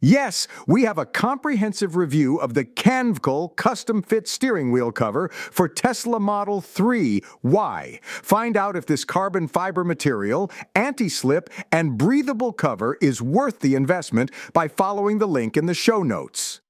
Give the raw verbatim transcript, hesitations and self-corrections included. Yes, we have a comprehensive review of the Canvcle custom fit steering wheel cover for Tesla Model three. Why? Find out if this carbon fiber material, anti-slip, and breathable cover is worth the investment by following the link in the show notes.